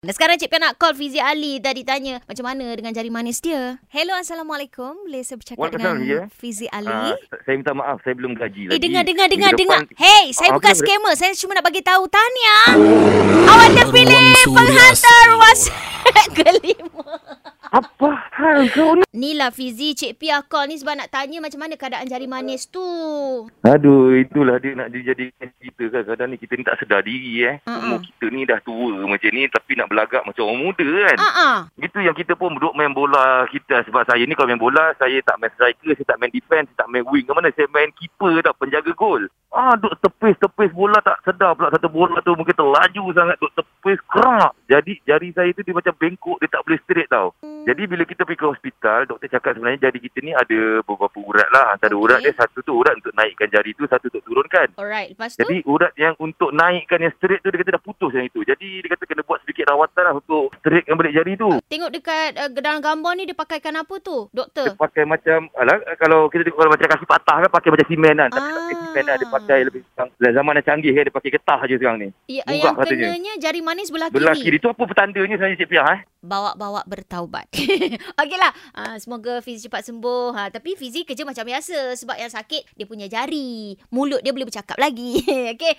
Sekarang Encik Pian nak call Fizi Ali. Tadi tanya macam mana dengan jari manis dia. Hello, Assalamualaikum. Boleh saya bercakap dengan Fizi Ali? Saya minta maaf, saya belum gaji lagi. Dengar. Hey, saya bukan scammer. Saya cuma nak bagi tahu. Tahniah, awak terpilih penghantar WhatsApp kelima. Apa hal kau ni? Ni lah Fizi, Cik Pia call ni sebab nak tanya macam mana keadaan jari manis tu. Aduh, itulah dia nak dijadikan cerita. Kadang-kadang ni kita ni tak sedar diri Umur kita ni dah tua macam ni, tapi nak berlagak macam orang muda kan. Itu yang kita pun duduk main bola kita. Sebab saya ni kalau main bola, saya tak main striker, saya tak main defense, saya tak main wing. Ke mana saya main keeper tau, penjaga gol. Duk tepis-tepis bola tak sedar pula. Satu bola tu mungkin terlaju sangat, duk tepis kerak. Jadi jari saya tu dia macam bengkok, dia tak boleh straight tau. Jadi bila kita pergi ke hospital, doktor cakap sebenarnya jari kita ni ada beberapa urat lah. Antara urat dia, satu tu urat untuk naikkan jari tu, satu untuk turunkan. Alright, lepas tu? Jadi urat yang untuk naikkan yang straight tu, dia kata dah putus yang itu. Jadi dia kata kena buat sedikit rawatan lah untuk straightkan balik jari tu. Tengok dekat dalam gambar ni, dia pakaikan apa tu, doktor? Dia pakai macam, kalau kita tengok kalau macam kaki patah kan, pakai macam simen kan. Tapi tak pakai simen kan, dia pakai lebih zaman yang canggih kan, dia pakai getah je sekarang ni. Yang kenanya jari manis belah kiri. Belah kiri tu apa pertandanya sebenarnya Cik Piah? Bawa-bawa bertaubat. Okeylah, semoga Fizi cepat sembuh. Tapi Fizi kerja macam biasa sebab yang sakit dia punya jari, mulut dia boleh bercakap lagi. Okey.